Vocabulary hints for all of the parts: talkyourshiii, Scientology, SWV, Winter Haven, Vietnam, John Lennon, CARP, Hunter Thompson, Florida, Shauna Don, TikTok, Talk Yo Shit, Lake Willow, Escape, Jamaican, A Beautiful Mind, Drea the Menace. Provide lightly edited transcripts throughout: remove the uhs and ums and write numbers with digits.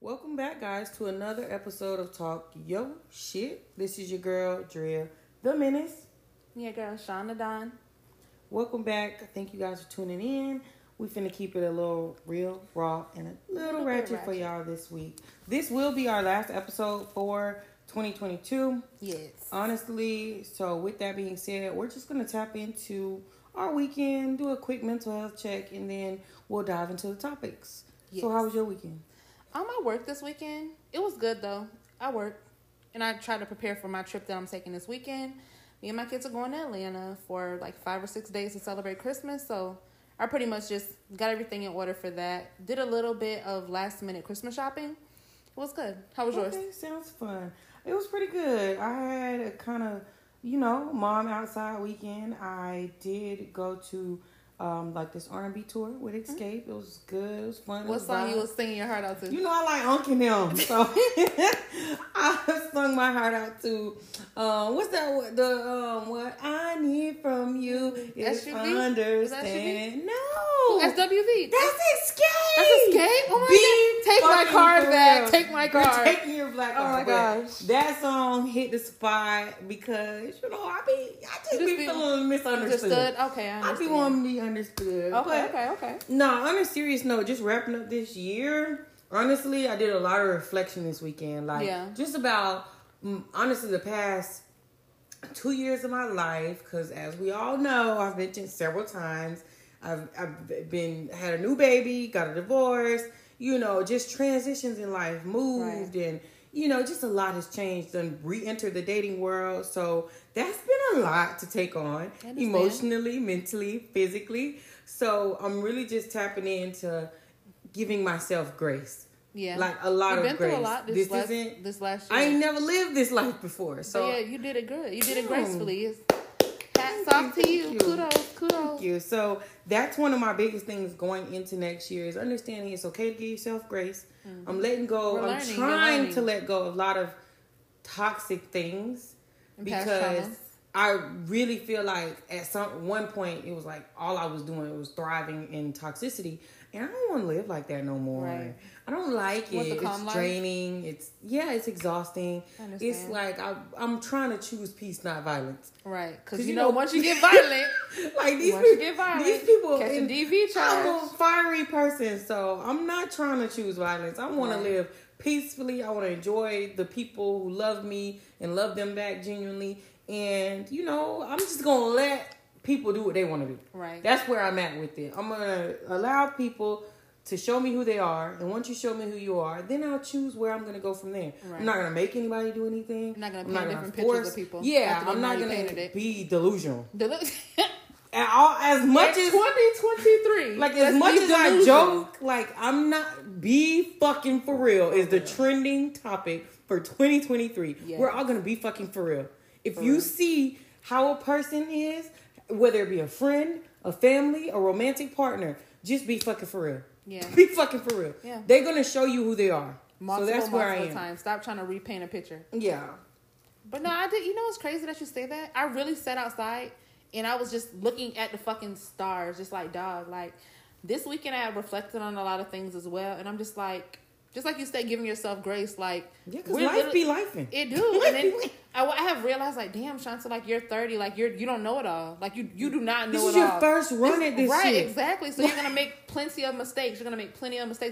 Welcome back, guys, to another episode of Talk Yo Shit. This is your girl, Drea the Menace. Yeah, girl, Shauna Don. Welcome back. Thank you guys for tuning in. We finna keep it a little real, raw, and a little ratchet for y'all this week. This will be our last episode for 2022. Yes. Honestly, so with that being said, we're just gonna tap into our weekend, do a quick mental health check, and then we'll dive into the topics. Yes. So how was your weekend? I worked this weekend. It was good, though. I worked, and I tried to prepare for my trip that I'm taking this weekend. Me and my kids are going to Atlanta for like 5 or 6 days to celebrate Christmas, so I pretty much just got everything in order for that. Did a little bit of last-minute Christmas shopping. It was good. How was yours? Okay, sounds fun. It was pretty good. I had a kind of, mom outside weekend. I did go to this R&B tour with Escape. Mm-hmm. It was good. It was fun. What song you was singing your heart out to? I like unking them, so I sung my heart out to what's that? What I need from you is understanding. No, SWV. That's Escape. That's Escape. Oh my God. Take my card back. You're taking your black card. Oh my gosh. That song hit the spot because I just be feeling misunderstood. Okay, I understand. I be wanting to be understood. Okay. No, on a serious note, just wrapping up this year, honestly, I did a lot of reflection this weekend. Just about, honestly, the past 2 years of my life, because as we all know, I've mentioned several times, I've had a new baby, got a divorce, just transitions in life, moved, right. And, just a lot has changed and re-entered the dating world. So that's been a lot to take on emotionally, mentally, physically. So I'm really just tapping into giving myself grace. Yeah. Like a lot of grace. Through a lot this last year. I ain't never lived this life before. So but yeah, you did it good. You did it gracefully. Hats off to you. Kudos. Thank you. So that's one of my biggest things going into next year is understanding it's okay to give yourself grace. Mm-hmm. I'm letting go. I'm trying to let go of a lot of toxic things because I really feel like at one point it was like all I was doing was thriving in toxicity. And I don't want to live like that no more. Right. I don't like it. It's draining. It's exhausting. It's like I'm trying to choose peace, not violence. Right. Because once you get violent, these people catch a DV charge. I'm a fiery person, so I'm not trying to choose violence. I want to live peacefully. I want to enjoy the people who love me and love them back genuinely. And I'm just gonna let people do what they want to do. Right. That's where I'm at with it. I'm going to allow people to show me who they are. And once you show me who you are, then I'll choose where I'm going to go from there. Right. I'm not going to make anybody do anything. I'm not going to paint different pictures of people. Yeah, I'm not going to be delusional. As much as... 2023. As much as I joke, I'm not... Be fucking for real is the trending topic for 2023. Yes. We're all going to be fucking for real. If you see how a person is... Whether it be a friend, a family, a romantic partner, just be fucking for real. Yeah. Be fucking for real. Yeah. They're going to show you who they are. Multiple times. Stop trying to repaint a picture. Yeah. But no, I did. It's crazy that you say that. I really sat outside and I was just looking at the fucking stars. Just like, dog, this weekend I had reflected on a lot of things as well. And I'm just like... Just like you said, giving yourself grace, because life be lifing. It do, and then I have realized, damn, Shanta, you're 30, you don't know it all, you do not know it all. This is your first run at this, right? Shit. Exactly. So you're gonna make plenty of mistakes.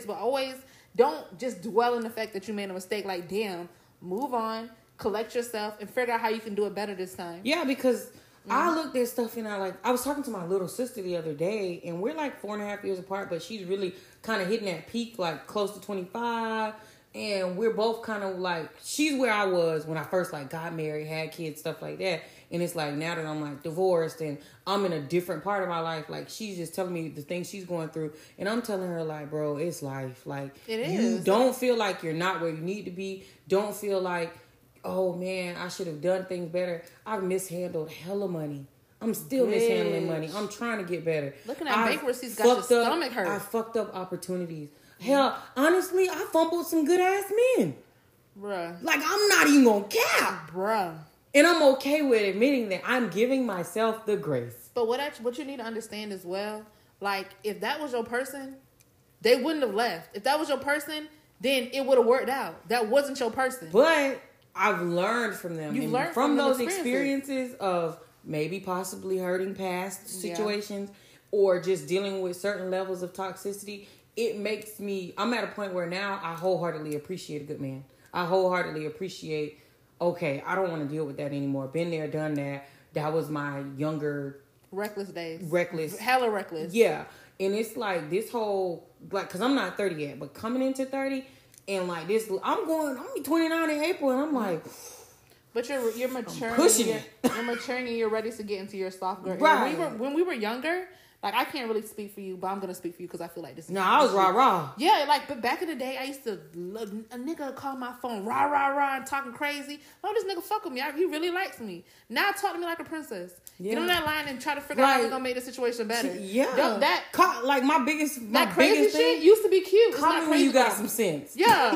But always don't just dwell on the fact that you made a mistake. Damn, move on, collect yourself, and figure out how you can do it better this time. Yeah, because I looked at stuff and I was talking to my little sister the other day, and we're 4.5 years apart, but she's really kind of hitting that peak, close to 25, and we're both kind of she's where I was when I first got married, had kids, stuff like that, and it's now that I'm divorced and I'm in a different part of my life, she's just telling me the things she's going through, and I'm telling her bro, it's life, it is. You don't feel like you're not where you need to be, don't feel like, oh man, I should have done things better. I've mishandled hella money. I'm still mishandling money. I'm trying to get better. Looking at bank receipts got your stomach hurt. I fucked up opportunities. Hell, honestly, I fumbled some good ass men. Bruh. I'm not even gonna cap. Bruh. And I'm okay with admitting that I'm giving myself the grace. But what you need to understand as well, if that was your person, they wouldn't have left. If that was your person, then it would have worked out. That wasn't your person. But I've learned from them. You learned from those experiences of maybe possibly hurting past situations or just dealing with certain levels of toxicity. It makes me, I'm at a point where now I wholeheartedly appreciate a good man. I wholeheartedly appreciate, okay, I don't want to deal with that anymore. Been there, done that. That was my younger... Reckless days. Reckless. Hella reckless. Yeah. And it's like this whole, like, because I'm not 30 yet, but coming into 30 and like this, I'm be 29 in April and I'm like... But you're maturing. I'm pushing it. You're maturing and you're ready to get into your soft girl. Right. When we were younger... Like, I can't really speak for you, but I'm going to speak for you because I feel like this is... No, I was rah-rah. Yeah, like, but back in the day, I used to... A nigga would call my phone rah-rah-rah and talking crazy. Oh, this nigga fuck with me. He really likes me. Now talk to me like a princess. Yeah. Get on that line and try to figure out how we're going to make the situation better. Yeah. That crazy shit used to be cute. Call me when you got some sense. Yeah.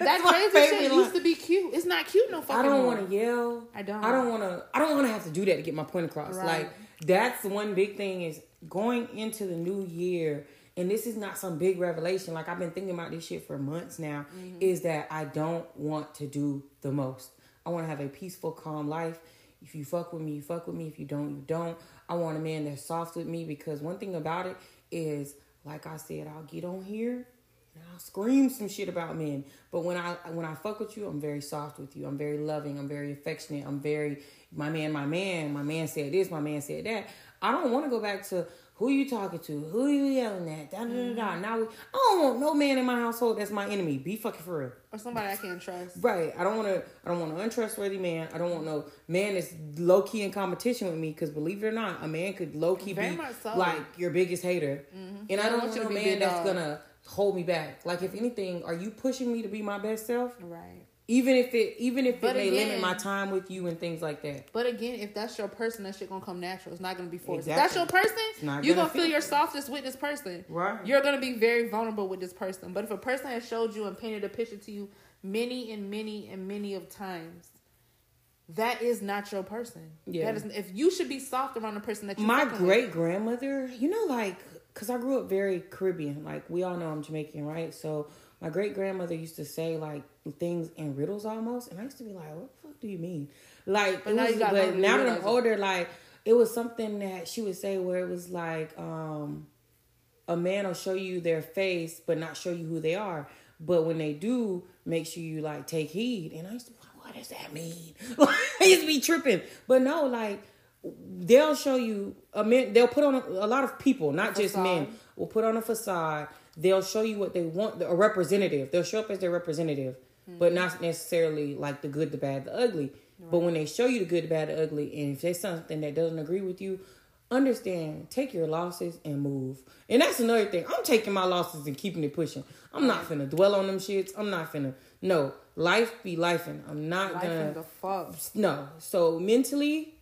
That crazy shit used to be cute. It's not cute no fucking more. I don't want to yell. I don't want to have to do that to get my point across. Right. Like, that's one big thing is... Going into the new year, and this is not some big revelation, like I've been thinking about this shit for months now, mm-hmm. is that I don't want to do the most. I want to have a peaceful, calm life. If you fuck with me, you fuck with me. If you don't, you don't. I want a man that's soft with me because one thing about it is, like I said, I'll get on here and I'll scream some shit about men. But when I fuck with you, I'm very soft with you. I'm very loving. I'm very affectionate. I'm very, my man said this, my man said that. I don't want to go back to who you talking to, who you yelling at, da-da-da-da. Now, I don't want no man in my household that's my enemy. Be fucking for real. Or somebody I can't trust. Right. I don't want an untrustworthy man. I don't want no man that's low-key in competition with me because believe it or not, a man could low-key be so. Like your biggest hater. Mm-hmm. And I don't want a man that's going to hold me back. Like, if anything, are you pushing me to be my best self? Right. Even if it may limit my time with you and things like that. But again, if that's your person, that shit gonna come natural. It's not gonna be forced. Exactly. If that's your person, you're gonna feel your softest with this person. Right. You're gonna be very vulnerable with this person. But if a person has showed you and painted a picture to you many and many and many of times, that is not your person. Yeah. That is, if you should be soft around the person that you my great grandmother, you know, like, because I grew up very Caribbean. Like, we all know I'm Jamaican, right? So my great grandmother used to say like things in riddles almost, and I used to be like, "What the fuck do you mean?" Like, but now that I'm older, like it was something that she would say where it was like, "A man will show you their face, but not show you who they are. But when they do, make sure you like take heed." And I used to be like, "What does that mean?" I used to be tripping, but no, like they'll show you a man. They'll put on a lot of people, not just men, will put on a facade. They'll show you what they want, a representative. They'll show up as their representative, mm-hmm. but not necessarily like the good, the bad, the ugly. Right. But when they show you the good, the bad, the ugly, and if there's something that doesn't agree with you, understand, take your losses and move. And that's another thing. I'm taking my losses and keeping it pushing. I'm not finna dwell on them shits. I'm not finna. No, life be lifing. I'm not life gonna. The fuck. No. So mentally.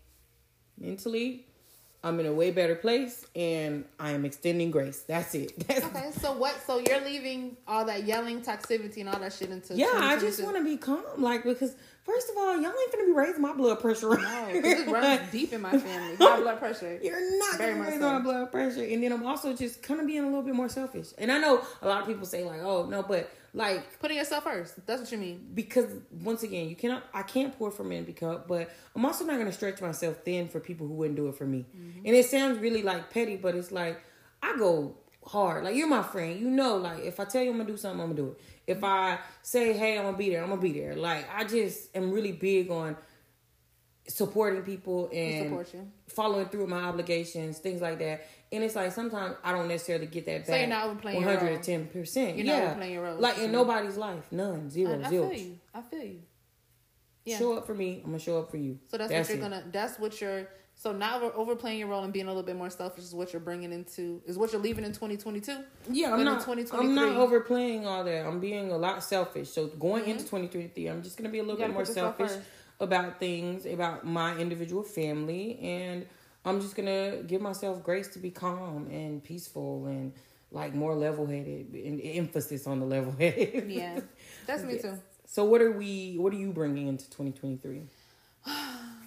I'm in a way better place, and I am extending grace. That's it. Okay, so what? So you're leaving all that yelling, toxicity, and all that shit into... Yeah, I just want to be calm, like, because, first of all, y'all ain't going to be raising my blood pressure. No, because it runs deep in my family. High blood pressure. You're not going to raise my blood pressure. And then I'm also just kind of being a little bit more selfish. And I know a lot of people say, like, oh, no, but, like... Putting yourself first. That's what you mean. Because, once again, I can't pour for men, but I'm also not going to stretch myself thin for people who wouldn't do it for me. Mm-hmm. And it sounds really, like, petty, but it's like, I go hard. Like, you're my friend. You know, like, if I tell you I'm going to do something, I'm going to do it. If I say, hey, I'm going to be there, I'm going to be there. Like, I just am really big on supporting people and following through with my obligations, things like that. And it's like, sometimes I don't necessarily get that back. So you're not overplaying your role. 110%. You're not overplaying your role. Like, in nobody's life. None. Zero. Zero. I feel you. Yeah. Show up for me. I'm going to show up for you. So that's what you're going to... That's what you're... So now overplaying your role and being a little bit more selfish is what you're bringing into... Is what you're leaving in 2022? Yeah, I'm not overplaying all that. I'm being a lot selfish. So going into 2023, I'm just going to be a little bit more selfish about things, about my individual family. And I'm just going to give myself grace to be calm and peaceful and like more level-headed. And emphasis on the level-headed. Yeah, that's me too. So what are you bringing into 2023?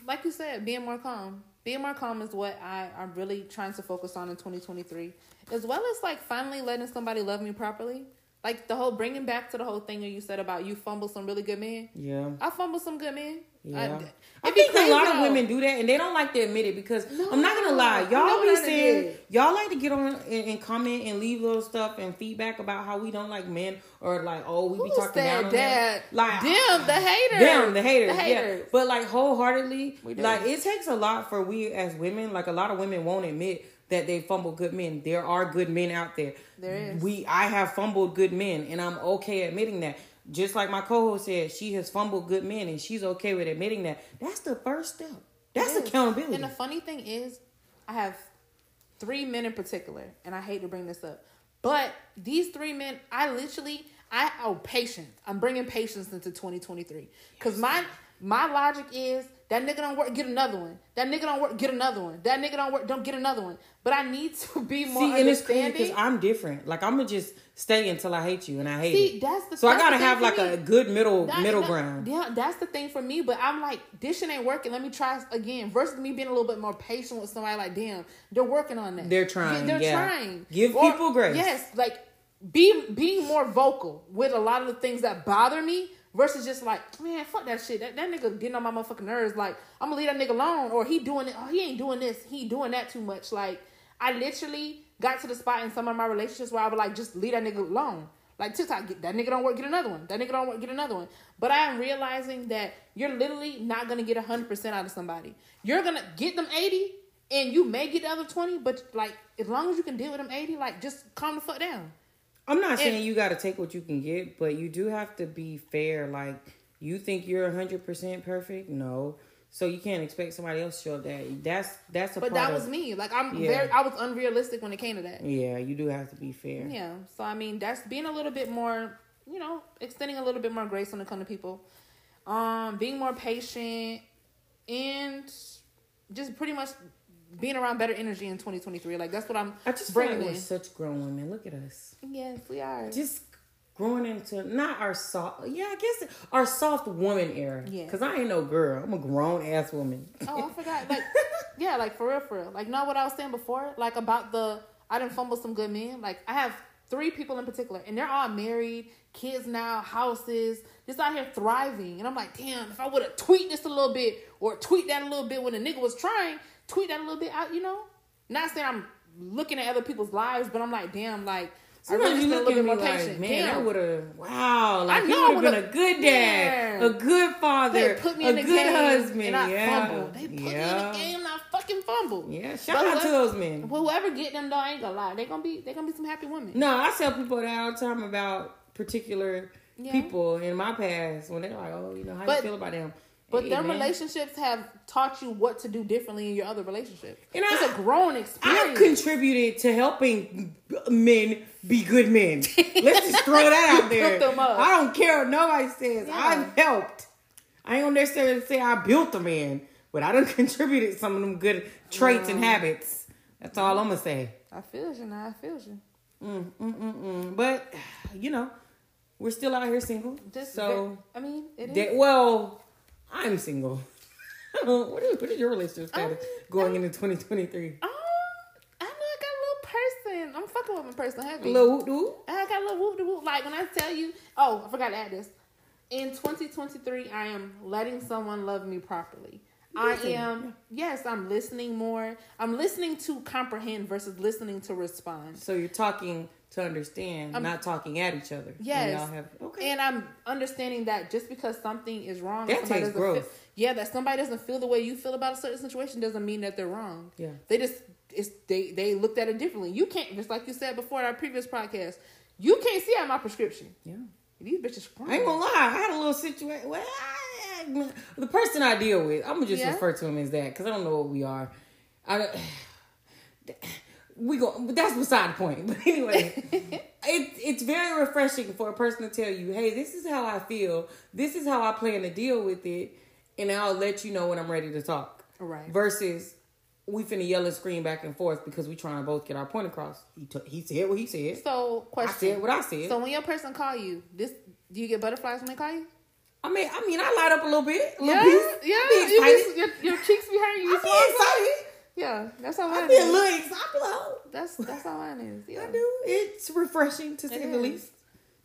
Like you said, being more calm. Being more calm is what I'm really trying to focus on in 2023. As well as, like, finally letting somebody love me properly. Like the whole bringing back to the whole thing that you said about you fumble some really good men. Yeah, I fumble some good men. Yeah, I think a lot of women do that and they don't like to admit it because I'm not gonna lie, y'all be saying y'all like to get on and comment and leave little stuff and feedback about how we don't like men or like oh we be talking down on them. Like them the haters. Yeah, but like wholeheartedly, like it takes a lot for we as women. Like a lot of women won't admit that they fumble good men. There are good men out there. There is. I have fumbled good men, and I'm okay admitting that. Just like my co-host said, she has fumbled good men, and she's okay with admitting that. That's the first step. That's accountability. And the funny thing is, I have 3 men in particular, and I hate to bring this up, but these 3 men, patience. I'm bringing patience into 2023 because my logic is. That nigga don't work, get another one. That nigga don't work, get another one. That nigga don't work, don't get another one. But I need to be more understanding. And it's crazy because I'm different. Like, I'm going to just stay until I hate you, and I hate it. That's the, so that's I got to have, like, a good middle ground. Yeah, that's the thing for me. But I'm like, this shit ain't working. Let me try again. Versus me being a little bit more patient with somebody like, damn, they're working on that. They're trying. Give people grace. Yes, like, being more vocal with a lot of the things that bother me. Versus just like, man, fuck that shit. That nigga getting on my motherfucking nerves. Like, I'm going to leave that nigga alone. Or he doing it. Oh, he ain't doing this. He doing that too much. Like, I literally got to the spot in some of my relationships where I would like, just leave that nigga alone. Like, TikTok, that nigga don't work, get another one. That nigga don't work, get another one. But I am realizing that you're literally not going to get 100% out of somebody. You're going to get them 80 and you may get the other 20. But, like, as long as you can deal with them 80, like, just calm the fuck down. I'm not saying you got to take what you can get, but you do have to be fair. Like, you think you're 100% perfect? No. So you can't expect somebody else to show that. That's a part. But that was me. Like, I was unrealistic when it came to that. Yeah, you do have to be fair. Yeah. So, I mean, that's being a little bit more, extending a little bit more grace when it comes to people. Being more patient and just pretty much being around better energy in 2023. Like, that's what I just bringing feel like we're such grown women. Look at us. Yes, we are. Just growing into, not our soft, I guess our soft woman era. Yeah. Because I ain't no girl. I'm a grown-ass woman. Oh, I forgot. Like, yeah, like, for real. Like, know what I was saying before? Like, about I done fumbled some good men. Like, I have 3 people in particular, and they're all married, kids now, houses, just out here thriving. And I'm like, damn, if I would have tweaked this a little bit, or tweaked that a little bit when the nigga was trying, tweet that a little bit out, Not saying I'm looking at other people's lives, but I'm like, damn, like, sometimes I really look a little bit more patient. Like, man, damn. I would have, wow, like, you would have been a good dad, a good father, put me a in good husband. And I fumbled. They put me in the game and I fucking fumbled. Yeah, shout out to those men. Whoever get them, though, I ain't gonna lie. They're gonna be some happy women. No, I tell people that all the time about particular people in my past when they're like, oh, how do you feel about them? But their relationships have taught you what to do differently in your other relationships. And it's a grown experience. I've contributed to helping men be good men. Let's just throw that out there. I don't care what nobody says. Yeah. I've helped. I don't necessarily say I built a man, but I done contributed some of them good traits and habits. That's all I'm going to say. I feel you now. I feel you. But, we're still out here single. It is. Well, I'm single. What is your relationship status going into 2023? I know I got a little person. I'm fucking with my person, heavy. A little whoop-de-whoop? I got a little whoop-de-whoop. Like, when I tell you... Oh, I forgot to add this. In 2023, I am letting someone love me properly. I'm listening more. I'm listening to comprehend versus listening to respond. So you're talking to understand, not talking at each other. Yes. And I'm understanding that just because something is wrong, that takes growth. That somebody doesn't feel the way you feel about a certain situation doesn't mean that they're wrong. Yeah. They looked at it differently. You can't, just like you said before in our previous podcast, you can't see out my prescription. Yeah. These bitches crying. I ain't gonna lie. I had a little situation. Well, the person I deal with, I'm gonna just refer to him as that because I don't know what we are. But that's beside the point. But anyway, it's very refreshing for a person to tell you, "Hey, this is how I feel. This is how I plan to deal with it, and I'll let you know when I'm ready to talk." Right. Versus, we finna yell and scream back and forth because we trying to both get our point across. He said what he said. So, question. I said what I said. So when your person call you, do you get butterflies when they call you? I mean, I light up a little bit. Yeah. Your cheeks be hurting. You excited. Yeah, that's how mine is. I be a little excited. That's how mine is. Yeah. I do. It's refreshing to say the least.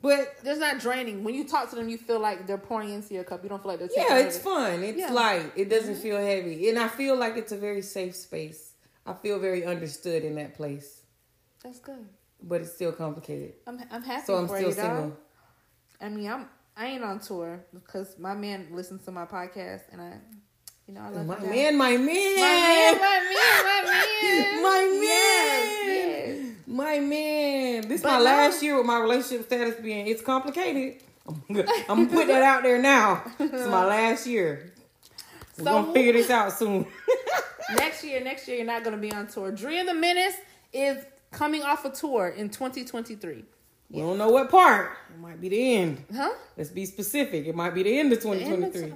But it's not draining. When you talk to them, you feel like they're pouring into your cup. You don't feel like they're taking it's fun. It's light. It doesn't feel heavy. And I feel like it's a very safe space. I feel very understood in that place. That's good. But it's still complicated. I'm happy so I'm for still you, single. Dog. I mean, I ain't on tour because my man listens to my podcast, and I love my man, my man. This is my last year with my relationship status being it's complicated. I'm putting that out there now. It's my last year. We're gonna figure this out soon. Next year you're not gonna be on tour. Drea the Menace is coming off a tour in 2023. We don't know what part. It might be the end. Huh? Let's be specific. It might be the end of 2023.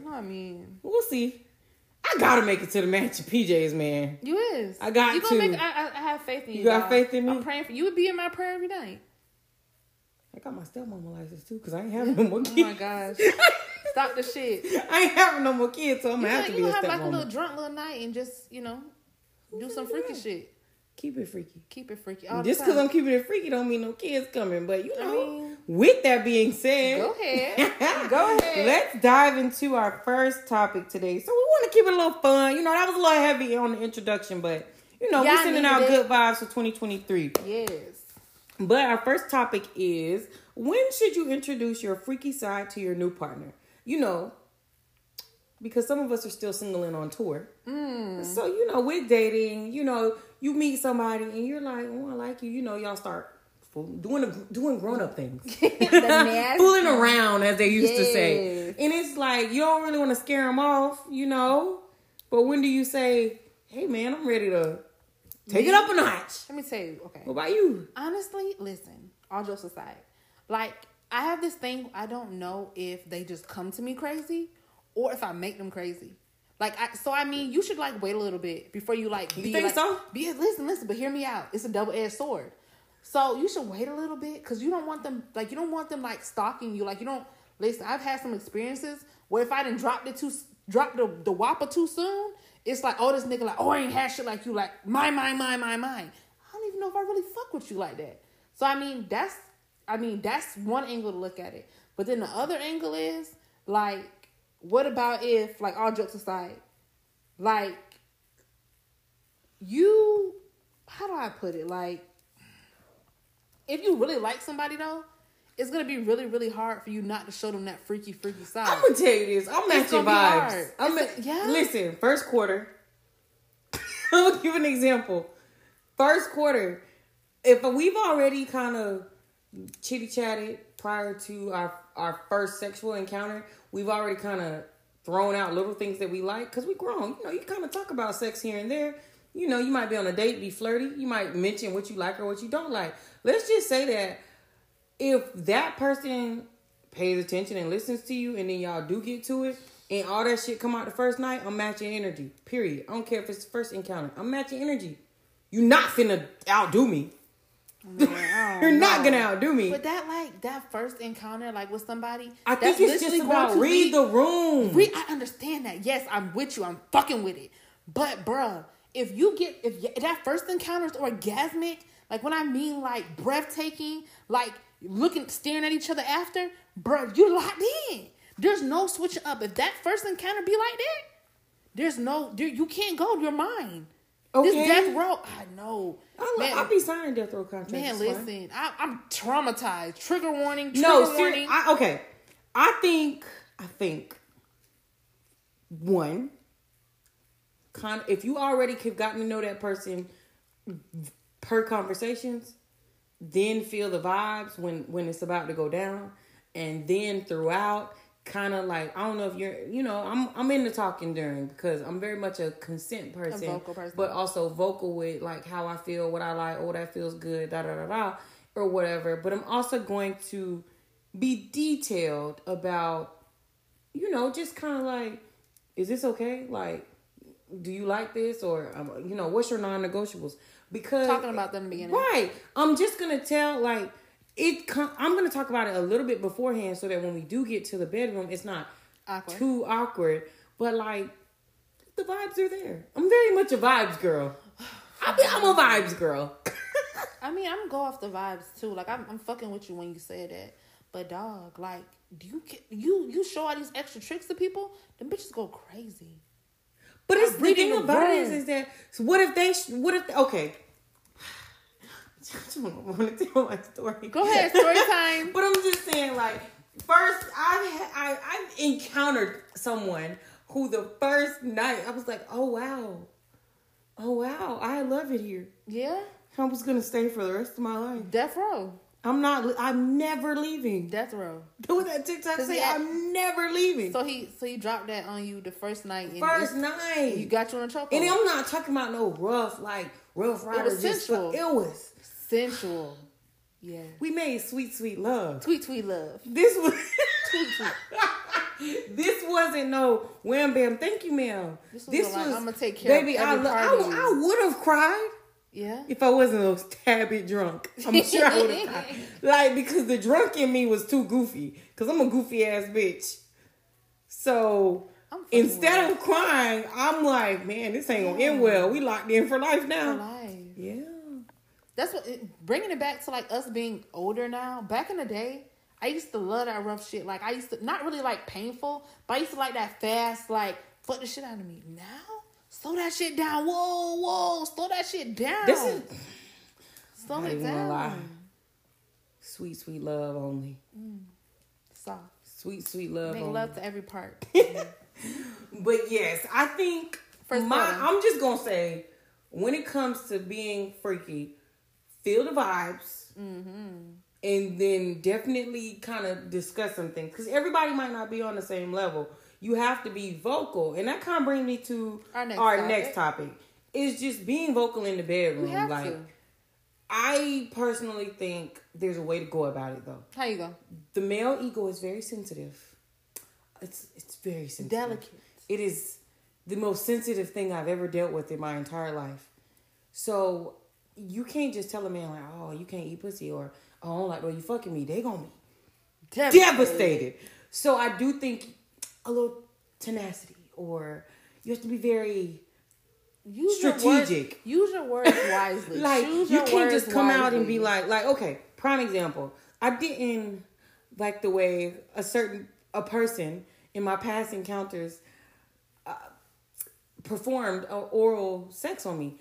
We'll see. I gotta make it to the match of PJs, man. You is. I got to. I have faith in you. You got faith in me? I'm praying for you. You would be in my prayer every night. I got my stepmama license too, because I ain't having no more kids. Oh my gosh. Stop the shit. I ain't having no more kids, so I'm going to have to be a stepmama. You have like a little drunk little night and just, do some freaky shit. Keep it freaky. Just because I'm keeping it freaky don't mean no kids coming. But with that being said, go ahead. Let's dive into our first topic today. So we want to keep it a little fun. That was a little heavy on the introduction, but we're sending out good vibes for 2023. Yes. But our first topic is, when should you introduce your freaky side to your new partner? Because some of us are still single and on tour. Mm. So, with dating, you meet somebody and you're like, oh, I like you. Y'all start doing grown-up things. Fooling around, as they used to say. And it's like, you don't really want to scare them off, But when do you say, hey, man, I'm ready to take it up a notch? Let me tell you. Okay. What about you? Honestly, listen, all jokes aside, I have this thing. I don't know if they just come to me crazy or if I make them crazy. You should wait a little bit before you be. You think so? Listen, but hear me out. It's a double-edged sword. So you should wait a little bit because you don't want them stalking you. I've had some experiences where if I didn't drop the whopper too soon, it's like, oh, this nigga I ain't had shit like you, mine. I don't even know if I really fuck with you like that. So that's one angle to look at it. But then the other angle is what about if, all jokes aside, how do I put it? If you really like somebody, though, it's going to be really, really hard for you not to show them that freaky side. I'm going to tell you this. I'm matching vibes. Listen, first quarter. I'm going to give an example. First quarter, if we've already kind of chitty-chatted prior to our first sexual encounter, we've already kind of thrown out little things that we like because we grown. You kind of talk about sex here and there. You might be on a date, be flirty. You might mention what you like or what you don't like. Let's just say that if that person pays attention and listens to you and then y'all do get to it and all that shit come out the first night, I'm matching energy, period. I don't care if it's the first encounter. I'm matching energy. You're not finna outdo me. Man, you're not gonna outdo me. But that first encounter, with somebody, I think it's just about read the room. I understand that. Yes, I'm with you. I'm fucking with it. But bruh, if that first encounter is orgasmic, when I mean breathtaking, staring at each other after, bruh, you locked in. There's no switching up. If that first encounter be like that, you can't go. You're mine. Okay. This death row, I know. I'll be signing death row contracts. Man, listen, I'm traumatized. Trigger warning. Trigger warning. Okay. I think. One. If you already have gotten to know that person per conversations, then feel the vibes when it's about to go down, and then throughout. Kind of I don't know if you're, I'm into talking during because I'm very much a consent person, a vocal person, but also vocal with how I feel, what I like, oh, that feels good, da da da da, or whatever. But I'm also going to be detailed about, just kind of is this okay? Do you like this? Or, what's your non-negotiables? Because talking about them in the beginning, right? I'm just gonna tell I'm going to talk about it a little bit beforehand so that when we do get to the bedroom, it's not too awkward. But, the vibes are there. I'm very much a vibes girl. I'm a vibes girl. I mean, I'm go off the vibes, too. I'm fucking with you when you say that. But dog, like, do you show all these extra tricks to people? Them bitches go crazy. But it's the thing about it is that so what if they, okay. I don't want to tell my story. Go ahead, story time. But I'm just saying, like, first I've encountered someone who the first night I was like, oh wow, I love it here. Yeah, I was gonna stay for the rest of my life. Death row. I'm never leaving. Death row. Do that TikTok say I'm never leaving. So he dropped that on you the first night. First night. You got you on a chokehold. And I'm not talking about no rough riders. It was sensual. Yeah. We made sweet love. Sweet love. This was This wasn't no wham bam. Thank you, ma'am. This was I'm gonna take care baby, of baby. I would have cried. Yeah. If I wasn't a tad bit drunk, I'm sure I would have cried. Like, because the drunk in me was too goofy. Because I'm a goofy ass bitch. So, instead of crying, I'm like, man, this ain't going to end well. We locked in for life now. For life. Yeah. That's what, bringing it back to, like, us being older now. Back in the day, I used to love that rough shit. Like, I used to, not really, like, painful, but I used to like that fast, like, fuck the shit out of me. Now? Slow that shit down. Whoa. Slow that shit down. Slow it down. Sweet love only. Soft. Sweet love only. Make love to every part. But yes, I think I'm just going to say, when it comes to being freaky, feel the vibes. Mm-hmm. And then definitely kind of discuss some things. Because everybody might not be on the same level. You have to be vocal. And that kind of brings me to our next topic. It's just being vocal in the bedroom. We have to. I personally think there's a way to go about it, though. How you go? The male ego is very sensitive. It's very sensitive. Delicate. It is the most sensitive thing I've ever dealt with in my entire life. So you can't just tell a man, like, oh, you can't eat pussy, or, oh, I don't like, bro, you fucking me. They gonna be devastated. So I do think a little tenacity, or you have to be very strategic. Use your words wisely. Like, you can't just come out and be like, okay, prime example. I didn't like the way a person in my past encounters performed oral sex on me.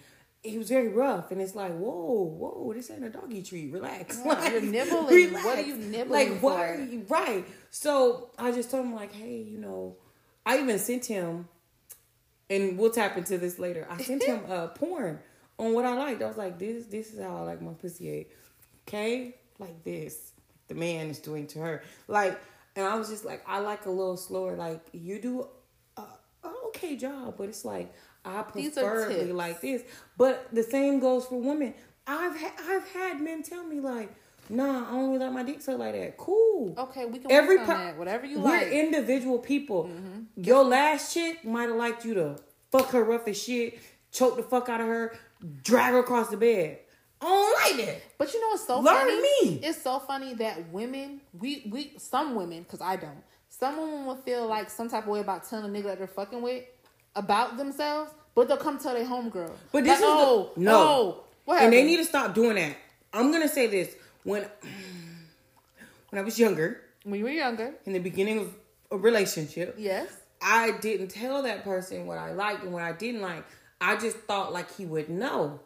He was very rough, and it's like, whoa, this ain't a doggy treat. Relax. Yeah, like, you're nibbling. Relax. What are you nibbling for? What are you, right. So I just told him, like, hey, you know, I even sent him, and we'll tap into this later. I sent him porn on what I liked. I was like, this is how I like my pussy ate. Okay? Like this. The man is doing to her. Like, and I was just like, I like a little slower. Like, you do an okay job, but it's like, I preferably like this. But the same goes for women. I've had men tell me, like, nah, I only like my dick so like that. Cool. Okay, we can work on that. Whatever you like. We're individual people. Mm-hmm. Your last chick might have liked you to fuck her rough as shit, choke the fuck out of her, drag her across the bed. I don't like that. But you know what's so funny? Learn me. It's so funny that women, we some women, because I don't, some women will feel like some type of way about telling a nigga that they're fucking with about themselves, but they'll come tell their homegirl. But this what happened? And they need to stop doing that. I'm gonna say this: when I was younger, when you were younger, in the beginning of a relationship, yes, I didn't tell that person what I liked and what I didn't like. I just thought like he would know,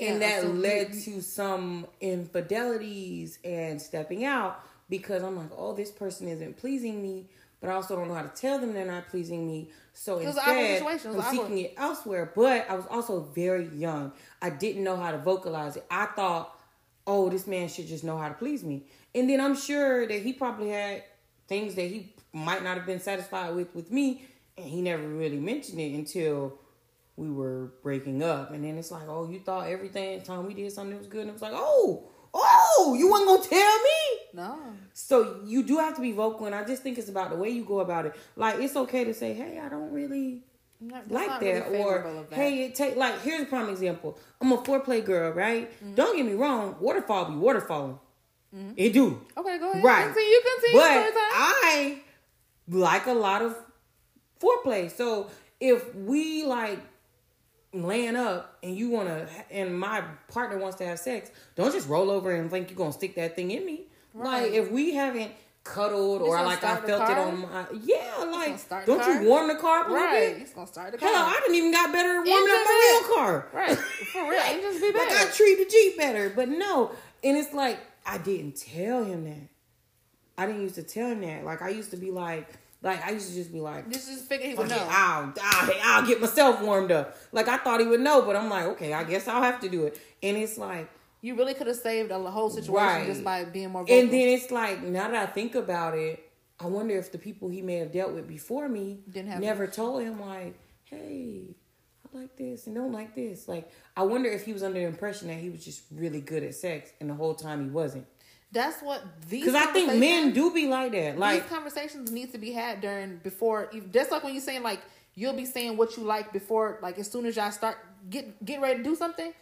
and that led to some infidelities and stepping out, because I'm like, oh, this person isn't pleasing me. But I also don't know how to tell them they're not pleasing me. So instead, I'm seeking it elsewhere. But I was also very young. I didn't know how to vocalize it. I thought, oh, this man should just know how to please me. And then I'm sure that he probably had things that he might not have been satisfied with me. And he never really mentioned it until we were breaking up. And then it's like, oh, you thought everything, the time we did something that was good. And it was like, oh, you weren't going to tell me? No. So you do have to be vocal, and I just think it's about the way you go about it. Like, it's okay to say, hey, I don't really like that. Really, or, that. Hey, here's a prime example. I'm a foreplay girl, right? Mm-hmm. Don't get me wrong. Waterfall be waterfalling. Mm-hmm. It do. Okay, go ahead. Right. You continue. But I like a lot of foreplay. So if we, like, laying up and you want to, and my partner wants to have sex, don't just roll over and think you're going to stick that thing in me. Right. Like, if we haven't cuddled or like I felt it on my... Yeah, like, don't you warm the car up a little bit? It's going to start the car. Hell, I didn't even got better at warming up my real car. Right. For real. It just be better. Like, I treat the Jeep better. But no. And it's like, I didn't tell him that. I didn't used to tell him that. Like, I used to be like, I used to just be like... This is figure he would know. I'll get myself warmed up. Like, I thought he would know, but I'm like, okay, I guess I'll have to do it. And it's like... You really could have saved a whole situation just by being more vocal. And then it's like, now that I think about it, I wonder if the people he may have dealt with before me told him, like, hey, I like this and don't like this. Like, I wonder if he was under the impression that he was just really good at sex and the whole time he wasn't. That's what these... Because I think men do be like that. Like, these conversations need to be had before... That's like when you're saying, like, you'll be saying what you like before, like, as soon as y'all start, get ready to do something.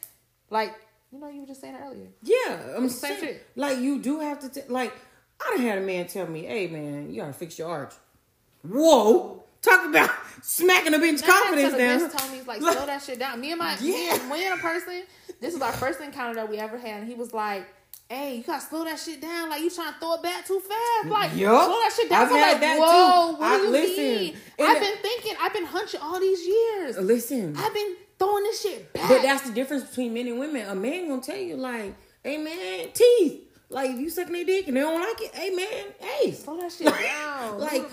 Like, you know, you were just saying it earlier. Yeah. I'm saying, like, you do have to... I done had a man tell me, hey, man, you gotta fix your arch. Whoa. Talk about smacking a bitch's confidence down. Bitch told me, like, slow that shit down. Me and a person, this was our first encounter that we ever had, and he was like, hey, you gotta slow that shit down. Like, you trying to throw it back too fast. Like, slow that shit down. I've had like, that whoa, too. What do you mean? I've been thinking. I've been hunching all these years. Listen. I've been throwing this shit back. But that's the difference between men and women. A man gonna tell you, like, hey, man, teeth. Like, if you suck their dick and they don't like it, hey, man, hey. Slow that shit down. Like,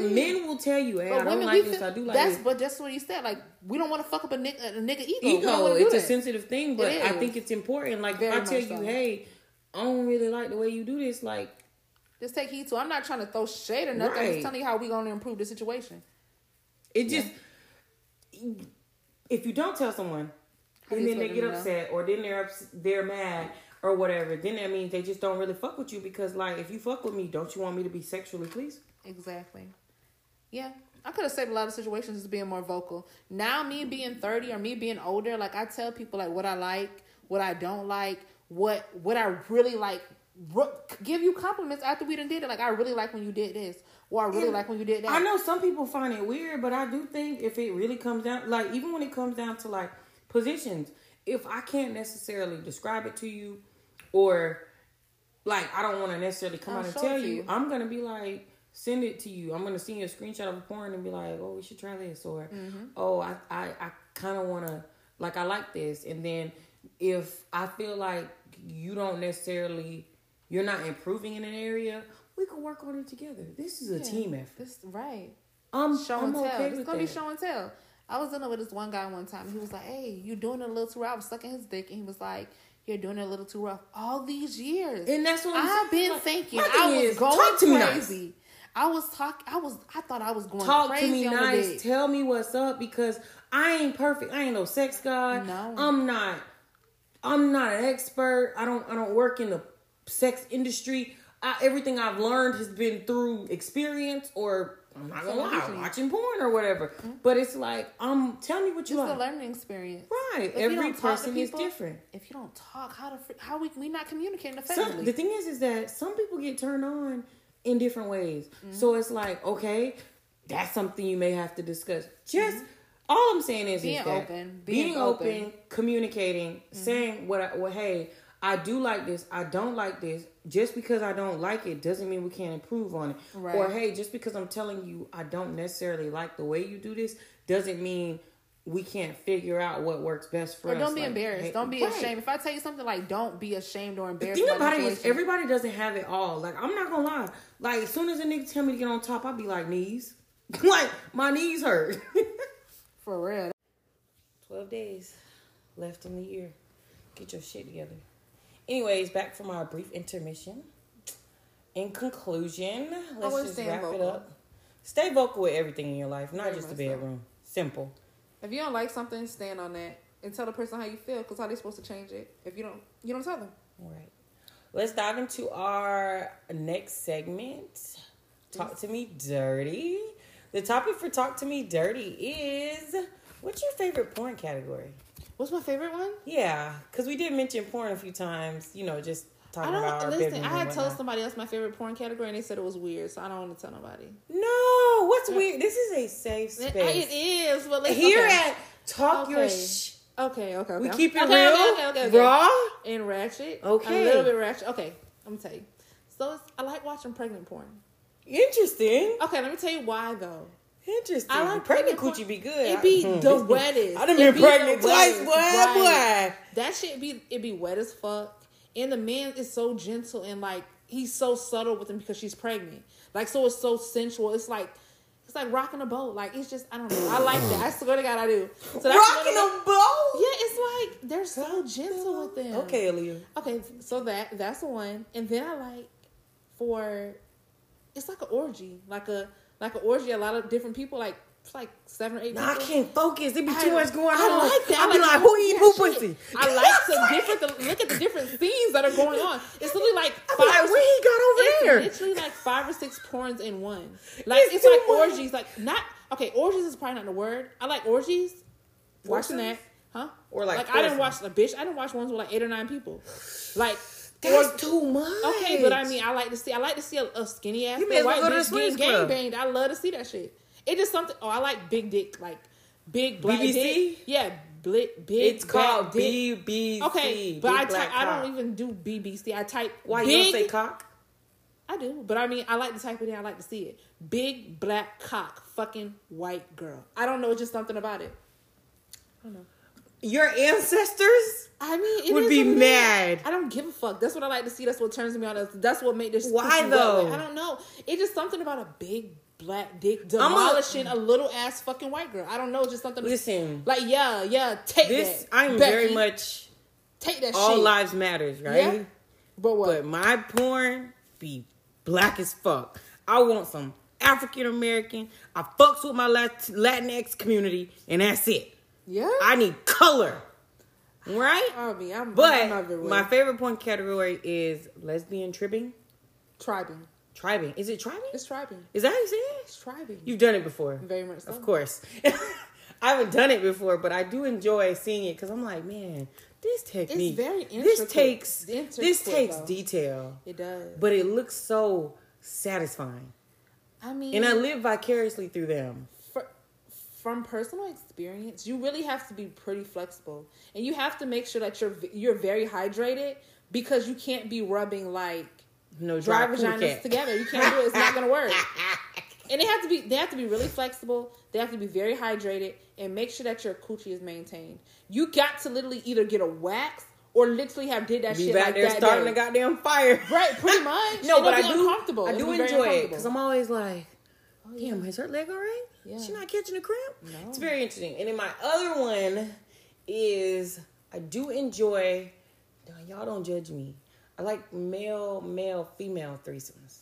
men will tell you, hey, but I don't like this, I do like this. But that's what he said. Like, we don't want to fuck up a nigga ego. It's a sensitive thing, but I think it's important. Like, if I tell you, hey... I don't really like the way you do this. Like, just take heed to. I'm not trying to throw shade or nothing. Right. I'm just telling you how we gonna improve the situation. If you don't tell someone, and then they get upset, or then they're mad or whatever, then that means they just don't really fuck with you because, like, if you fuck with me, don't you want me to be sexually pleased? Exactly. Yeah, I could have saved a lot of situations just being more vocal. Now, me being 30 or me being older, like, I tell people like what I like, what I don't like. What I really like, give you compliments after we done did it. Like, I really like when you did this, or I really like when you did that. I know some people find it weird, but I do think if it really comes down, like, even when it comes down to, like, positions, if I can't necessarily describe it to you, or, like, I don't want to necessarily come out and tell you, I'm going to be like, send it to you. I'm going to send you a screenshot of a porn and be like, oh, we should try this, or, oh, I kind of want to, like, I like this, and then... If I feel like you don't necessarily, you're not improving in an area, we can work on it together. This is a team effort. This, right. Show and tell. It's going to be show and tell. I was dealing with this one guy one time. He was like, hey, you're doing it a little too rough. I was sucking his dick. And he was like, you're doing it a little too rough all these years. And that's what I've been thinking. I was going crazy. I thought I was going crazy. Talk to me nice. Tell me what's up because I ain't perfect. I ain't no sex god. No. I'm not an expert. I don't work in the sex industry. Everything I've learned has been through experience or I'm not gonna lie, watching porn or whatever. Mm-hmm. But it's like, tell me what you like. It's a learning experience, right? But every person is different. If you don't talk, how we not communicating effectively? The thing is that some people get turned on in different ways. Mm-hmm. So it's like, okay, that's something you may have to discuss. Just. Mm-hmm. All I'm saying is being open, communicating, saying hey, I do like this, I don't like this. Just because I don't like it doesn't mean we can't improve on it. Right. Or hey, just because I'm telling you I don't necessarily like the way you do this doesn't mean we can't figure out what works best for us. Or don't be embarrassed. Hey, don't be ashamed. If I tell you something, like, don't be ashamed or embarrassed. The thing about it is everybody doesn't have it all. Like, I'm not gonna lie. Like, as soon as a nigga tell me to get on top, I'll be like, knees. Like, my knees hurt. For real. 12 days left in the year. Get your shit together. Anyways, back from our brief intermission. In conclusion, let's just wrap it up. Stay vocal with everything in your life, not just the bedroom. Simple. If you don't like something, stand on that and tell the person how you feel, because how they supposed to change it? If you don't tell them. All right. Let's dive into our next segment. Talk to me dirty. The topic for Talk to Me Dirty is, what's your favorite porn category? What's my favorite one? Yeah, because we did mention porn a few times, you know, just talking about our bedroom. I had told somebody else my favorite porn category, and they said it was weird, so I don't want to tell nobody. No, what's weird? This is a safe space. It is. But here at Talk Your Shit. Okay. We keep it real, raw, and ratchet. Okay. A little bit ratchet. Okay, I'm going to tell you. So I like watching pregnant porn. Interesting. Okay, let me tell you why, though. Interesting. I like pregnant coochie be good. It be the wettest. I done been pregnant twice, boy. Right. Boy. That shit be, it be wet as fuck. And the man is so gentle and like, he's so subtle with him because she's pregnant. Like, so it's so sensual. It's like rocking a boat. Like, it's just, I don't know. I like that. I swear to God, I do. So rocking a boat? Yeah, it's like, they're so gentle with them. Okay, Aaliyah. Okay, so that's one. And then I like it's like an orgy. Like an orgy, a lot of different people, like it's like 7 or 8 people. I can't focus. There be too much going on. I like that. I be like, who eat who pussy? I like to look at the different scenes that are going on. It's literally like literally like 5 or 6 porns in one. Like it's like much. Orgies. Like not okay. Orgies is probably not the word. I like orgies. Watching that, huh? Or like I didn't watch I didn't watch ones with like 8 or 9 people. Like. That's too much. Okay, but I mean, I like to see a skinny ass white bitch gang banged. I love to see that shit. It's just something. Oh, I like big dick, like big black BBC? Dick. Yeah, big. It's called dick. BBC. Okay, but I don't even do BBC. I type. Why you don't say cock? I do, but I mean, I like to type it in. I like to see it. Big black cock, fucking white girl. I don't know, just something about it. I don't know. Your ancestors would be mad. I don't give a fuck. That's what I like to see. That's what turns me on. That's what made this. Why, though? Like, I don't know. It's just something about a big black dick demolishing a little ass fucking white girl. I don't know. Just something. Listen. Like, yeah. Take this. That. I'm Becky. Very much. Take that all shit. All lives matters, right? Yeah? But what? But my porn be black as fuck. I want some African American. I fucks with my Latinx community, and that's it. Yeah, I need color, right? I'm my favorite porn category is lesbian tripping. Tribing. Is it tribing? It's tribing. Is that how you say it? It's tribing. You've done it before. Very much so. Of course. I haven't done it before, but I do enjoy seeing it because I'm like, man, this technique. It's very intricate. This takes detail. It does. But it looks so satisfying. I mean. And I live vicariously through them. From personal experience, you really have to be pretty flexible, and you have to make sure that you're very hydrated because you can't be rubbing like dry vaginas together. You can't do it; it's not gonna work. And they have to be really flexible. They have to be very hydrated and make sure that your coochie is maintained. You got to literally either get a wax or literally have did that shit back like there that starting a goddamn fire, right? Pretty much. No, but I do enjoy it because I'm always like, damn, is her leg all right? Yeah. She not catching a cramp? No. It's very interesting. And then my other one is I do enjoy, y'all don't judge me. I like male, female threesomes.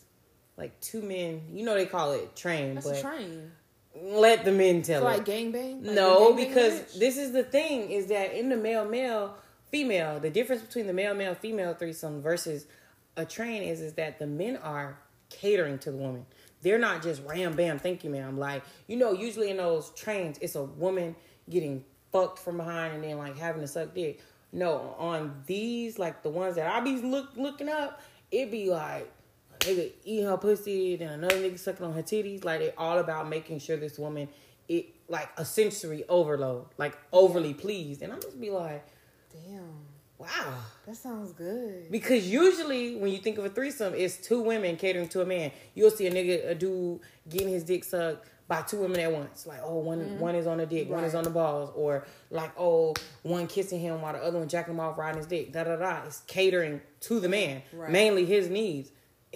Like 2 men. You know they call it train. That's a train. Let the men tell it. Like gangbang? Like no, because this is the thing is that in the male, female, the difference between the male, female threesome versus a train is that the men are catering to the woman. They're not just ram, bam, thank you, ma'am. Like, usually in those trains, it's a woman getting fucked from behind and then, like, having to suck dick. No, on these, like, the ones that I be looking up, it be like, a nigga eat her pussy, then another nigga sucking on her titties. Like, it's all about making sure this woman, a sensory overload. Like, overly pleased. And I'm just be like, damn. Wow. That sounds good. Because usually when you think of a threesome, it's 2 women catering to a man. You'll see a dude getting his dick sucked by 2 women at once. Like, oh, one is on the dick, right. One is on the balls. Or like, oh, one kissing him while the other one jacking him off riding his dick. Da-da-da. It's catering to the man. Right. Mainly his needs.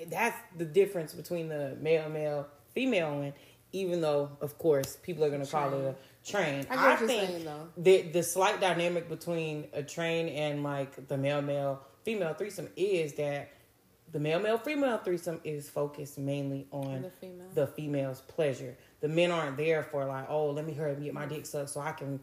That's the difference between the male, female one. Even though, of course, people are going to call it a train. I think the slight dynamic between a train and like the male female threesome is that the male female threesome is focused mainly on the female's pleasure. The men aren't there for like, oh, let me hurry and get my dick sucked so I can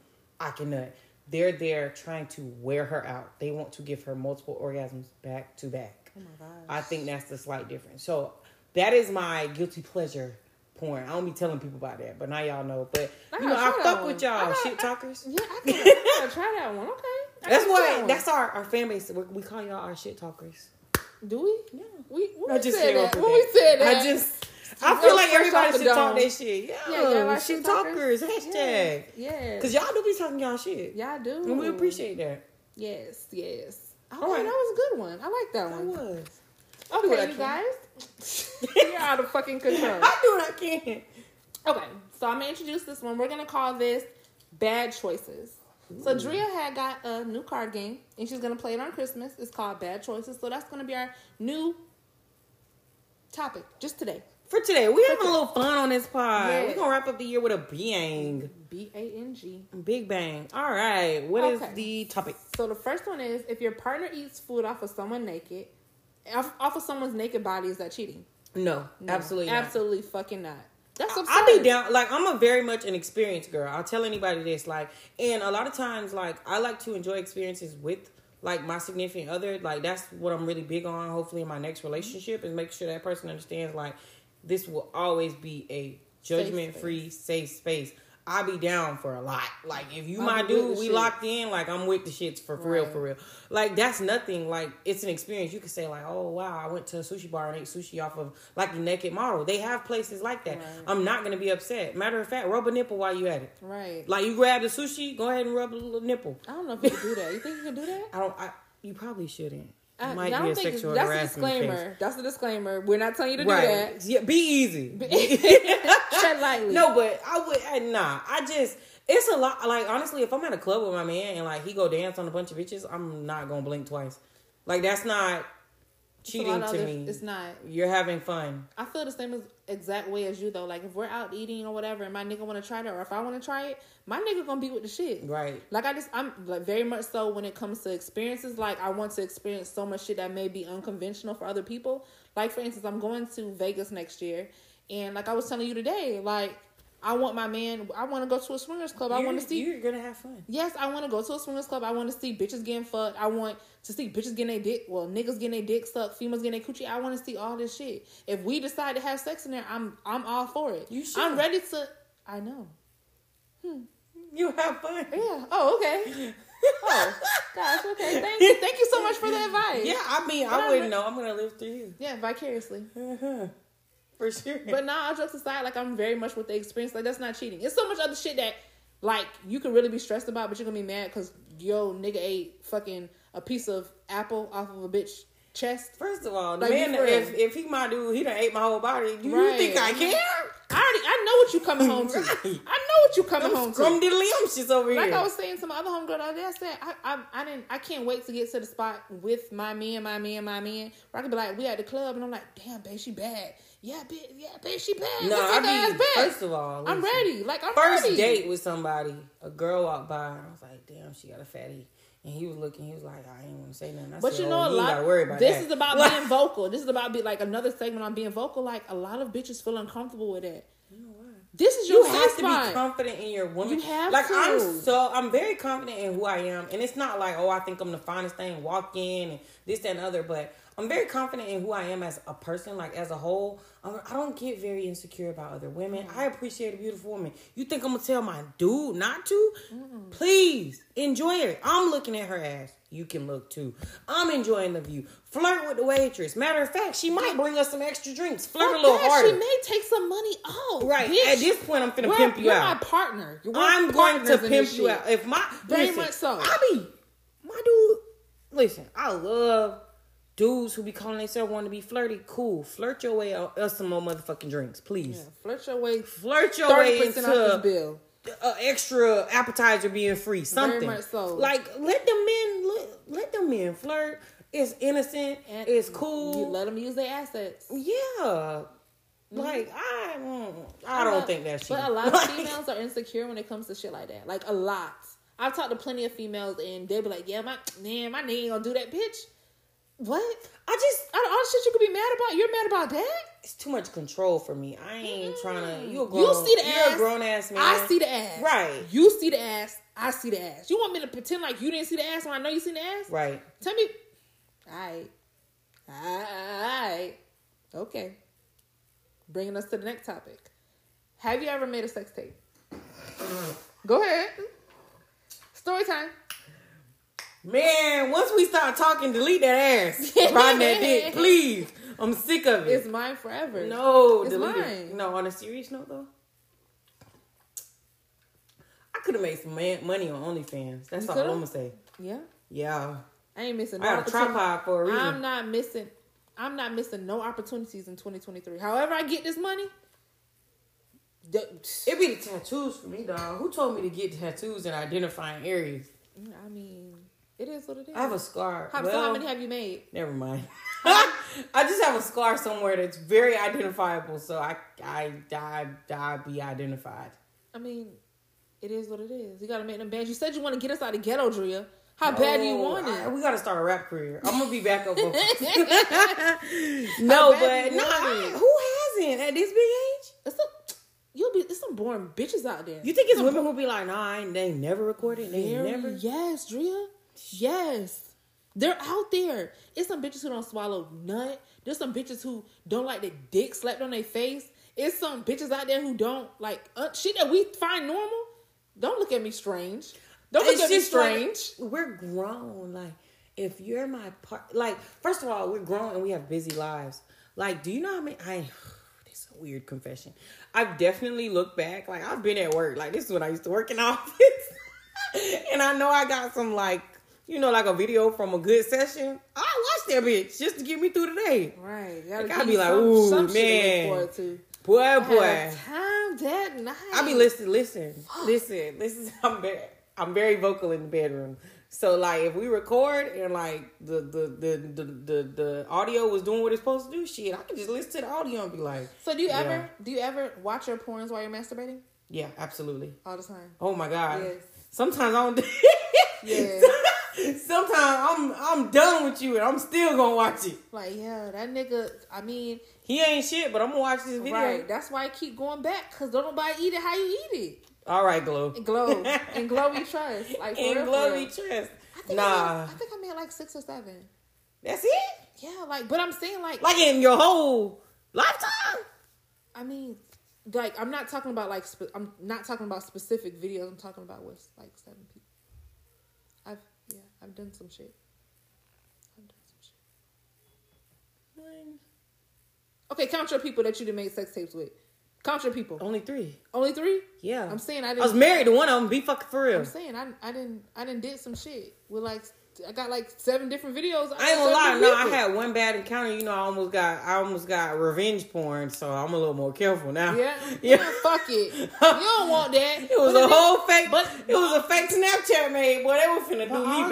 nut. They're there trying to wear her out. They want to give her multiple orgasms back to back. Oh my gosh. I think that's the slight difference. So that is my guilty pleasure. Porn. I don't be telling people about that, but now y'all know. But I fuck with y'all shit talkers. Yeah, I gotta try that one. Okay, that's our fan base. We call y'all our shit talkers. Do we? Yeah, we said that. I feel like everybody should talk that shit. Yeah, like shit talkers. Hashtag. Yeah, because y'all do be talking y'all shit. Y'all do, and we appreciate that. Yes. Oh, that was a good one. I like that one. That was. Okay, you guys. You're out of fucking control. I do what I can. Okay, so I'm going to introduce this one. We're going to call this Bad Choices. Ooh. So Drea had got a new card game, and she's going to play it on Christmas. It's called Bad Choices. So that's going to be our new topic just today. For today. We're having a little fun on this pod. Yes. We're going to wrap up the year with a bang. B-A-N-G. Big bang. All right. What is the topic? So the first one is, if your partner eats food off of someone's naked body, is that cheating? No, absolutely not. Absolutely fucking not. That's absurd. I'll be down. Like, I'm a very much an experienced girl. I'll tell anybody this. Like, and a lot of times, like, I like to enjoy experiences with, like, my significant other. Like, that's what I'm really big on, hopefully, in my next relationship, is make sure that person understands, like, this will always be a judgment-free, safe space. I'll be down for a lot. Like, if you my dude, we locked in, like, I'm with the shits for real. Like, that's nothing. Like, it's an experience. You could say, like, oh, wow, I went to a sushi bar and ate sushi off of, like, the naked model. They have places like that. Right. I'm not going to be upset. Matter of fact, rub a nipple while you at it. Right. Like, you grab the sushi, go ahead and rub a little nipple. I don't know if you can do that. You think you can do that? You probably shouldn't. That's a disclaimer. We're not telling you to do that. Yeah, be easy. Tread lightly. No, but it's a lot. Like, honestly, if I'm at a club with my man and, like, he go dance on a bunch of bitches, I'm not going to blink twice. Like, that's not cheating to me. It's not. You're having fun. I feel the same exact way as you, though. Like, if we're out eating or whatever and my nigga want to try that, or if I want to try it, my nigga going to be with the shit. Right. Like, I'm like, very much so when it comes to experiences. Like, I want to experience so much shit that may be unconventional for other people. Like, for instance, I'm going to Vegas next year. And, like I was telling you today, like, I want my man, I want to go to a swingers club. I want to see. You're going to have fun. Yes, I want to go to a swingers club. I want to see bitches getting fucked. I want to see bitches getting their dick. Well, niggas getting their dick sucked. Females getting their coochie. I want to see all this shit. If we decide to have sex in there, I'm all for it. You should. I'm ready to. I know. You have fun. Yeah. Oh, okay. Oh, gosh. Okay. Thank you. Thank you so much for the advice. Yeah, I mean, I wouldn't know. I'm going to live through you. Yeah, vicariously. Uh-huh. For sure. But all jokes aside, like, I'm very much with the experience. Like, that's not cheating. It's so much other shit that, like, you can really be stressed about, but you're gonna be mad because yo nigga ate fucking a piece of apple off of a bitch chest. First of all, like, man, if he my dude, he done ate my whole body. You think I care? I know what you coming home to. Scrum-de-limb over here. Like I was saying to my other homegirl the other day, I said, I can't wait to get to the spot with my man, where I can be like, we at the club, and I'm like, damn, babe, she bad. Yeah, bitch. She bad. No, first of all, listen, I'm ready. Like, I'm first ready. First date with somebody, a girl walked by, and I was like, damn, she got a fatty. And he was looking. He was like, I ain't want to say nothing. I but said, you know, this is about being vocal. This is about another segment on being vocal. Like, a lot of bitches feel uncomfortable with that. You know why? This is your spot. Be confident in your woman. You have to. I'm very confident in who I am, and it's not like, oh, I think I'm the finest thing. Walk in and this, that, and other, but I'm very confident in who I am as a person, like, as a whole. I don't get very insecure about other women. Mm-hmm. I appreciate a beautiful woman. You think I'm going to tell my dude not to? Mm-hmm. Please, enjoy it. I'm looking at her ass. You can look, too. I'm enjoying the view. Flirt with the waitress. Matter of fact, she might bring us some extra drinks. Flirt a little harder. She may take some money off. Right. Bitch, at this point, I'm finna pimp you out. You're my partner. I'm going to pimp you out. If my very much so. My dude, listen, I love dudes who be calling themselves want to be flirty, cool. Flirt your way out some more motherfucking drinks, please. Yeah, flirt your way into the extra appetizer being free. Something. Very much so. Like, let the men flirt. It's innocent. And it's cool. You let them use their assets. Yeah. Like, I don't think that's cheating. But a lot of females are insecure when it comes to shit like that. Like, a lot. I've talked to plenty of females, and they'll be like, yeah, my nigga ain't gonna do that, bitch. What? All the shit you could be mad about, you're mad about that? It's too much control for me. I ain't trying to. You're a grown ass man. I see the ass. Right. You see the ass. I see the ass. You want me to pretend like you didn't see the ass when I know you seen the ass? Right. Tell me. All right. Okay. Bringing us to the next topic. Have you ever made a sex tape? Go ahead. Story time. Man, once we start talking, delete that ass. Riding that dick, please. I'm sick of it. It's mine forever. No, delete it. No, on a serious note, though, I could have made some money on OnlyFans. That's all I'm going to say. Yeah? Yeah. I ain't missing no opportunity. I got a tripod for a reason. I'm not missing. I'm not missing no opportunities in 2023. However I get this money, it be the tattoos for me, dog. Who told me to get tattoos in identifying areas? I mean, it is what it is. I have a scar. How many have you made? Never mind. I just have a scar somewhere that's very identifiable, so I be identified. I mean, it is what it is. You gotta make them bad. You said you want to get us out of ghetto, Drea. How bad do you want it? We gotta start a rap career. I'm gonna be back up. No, but who hasn't at this big age? It's some boring bitches out there. You think it's women who be like, nah, they ain't never recorded. Yes, Drea. Yes. They're out there. It's some bitches who don't swallow nut. There's some bitches who don't like the dick slapped on their face. It's some bitches out there who don't like shit that we find normal. Don't look at me strange. Like, we're grown. Like, if you're my part, like, first of all, we're grown and we have busy lives. Like, do you know how many? This is a weird confession. I've definitely looked back. Like, I've been at work. Like, this is when I used to work in office. And I know I got some, like, you know, like a video from a good session. I watch that bitch just to get me through the day. Right. Like, I'd be like, ooh, some man. Boy. Time that night. I be listen. This is I'm very vocal in the bedroom. So, like, if we record and, like, the audio was doing what it's supposed to do, shit, I could just listen to the audio and be like... So, do you ever watch your porns while you're masturbating? Yeah, absolutely. All the time. Oh, my God. Yes. Sometimes I don't do it. Sometimes I'm done with you and I'm still gonna watch it. Like, yeah, that nigga, I mean... He ain't shit, but I'm gonna watch this video. Right, that's why I keep going back, because don't nobody eat it how you eat it. All right, Glow. And Glow we trust. Like, and Glow we trust. I think I made like 6 or 7. That's it? Yeah, like, but I'm saying like... Like in your whole lifetime? I mean, like, I'm not talking about like... I'm not talking about specific videos. I'm talking about with like 7 people. I've done some shit. Okay, count your people that you done made sex tapes with. Count your people. Only three? Yeah. I'm saying I was married to one of them. Be fucking for real. I'm saying I didn't did some shit with like I got like 7 different videos. I ain't gonna lie. No, I had one bad encounter. You know, I almost got revenge porn. So I'm a little more careful now. Yeah. Fuck it. You don't want that. It was a fake Snapchat made. Boy, they were finna do me bad. All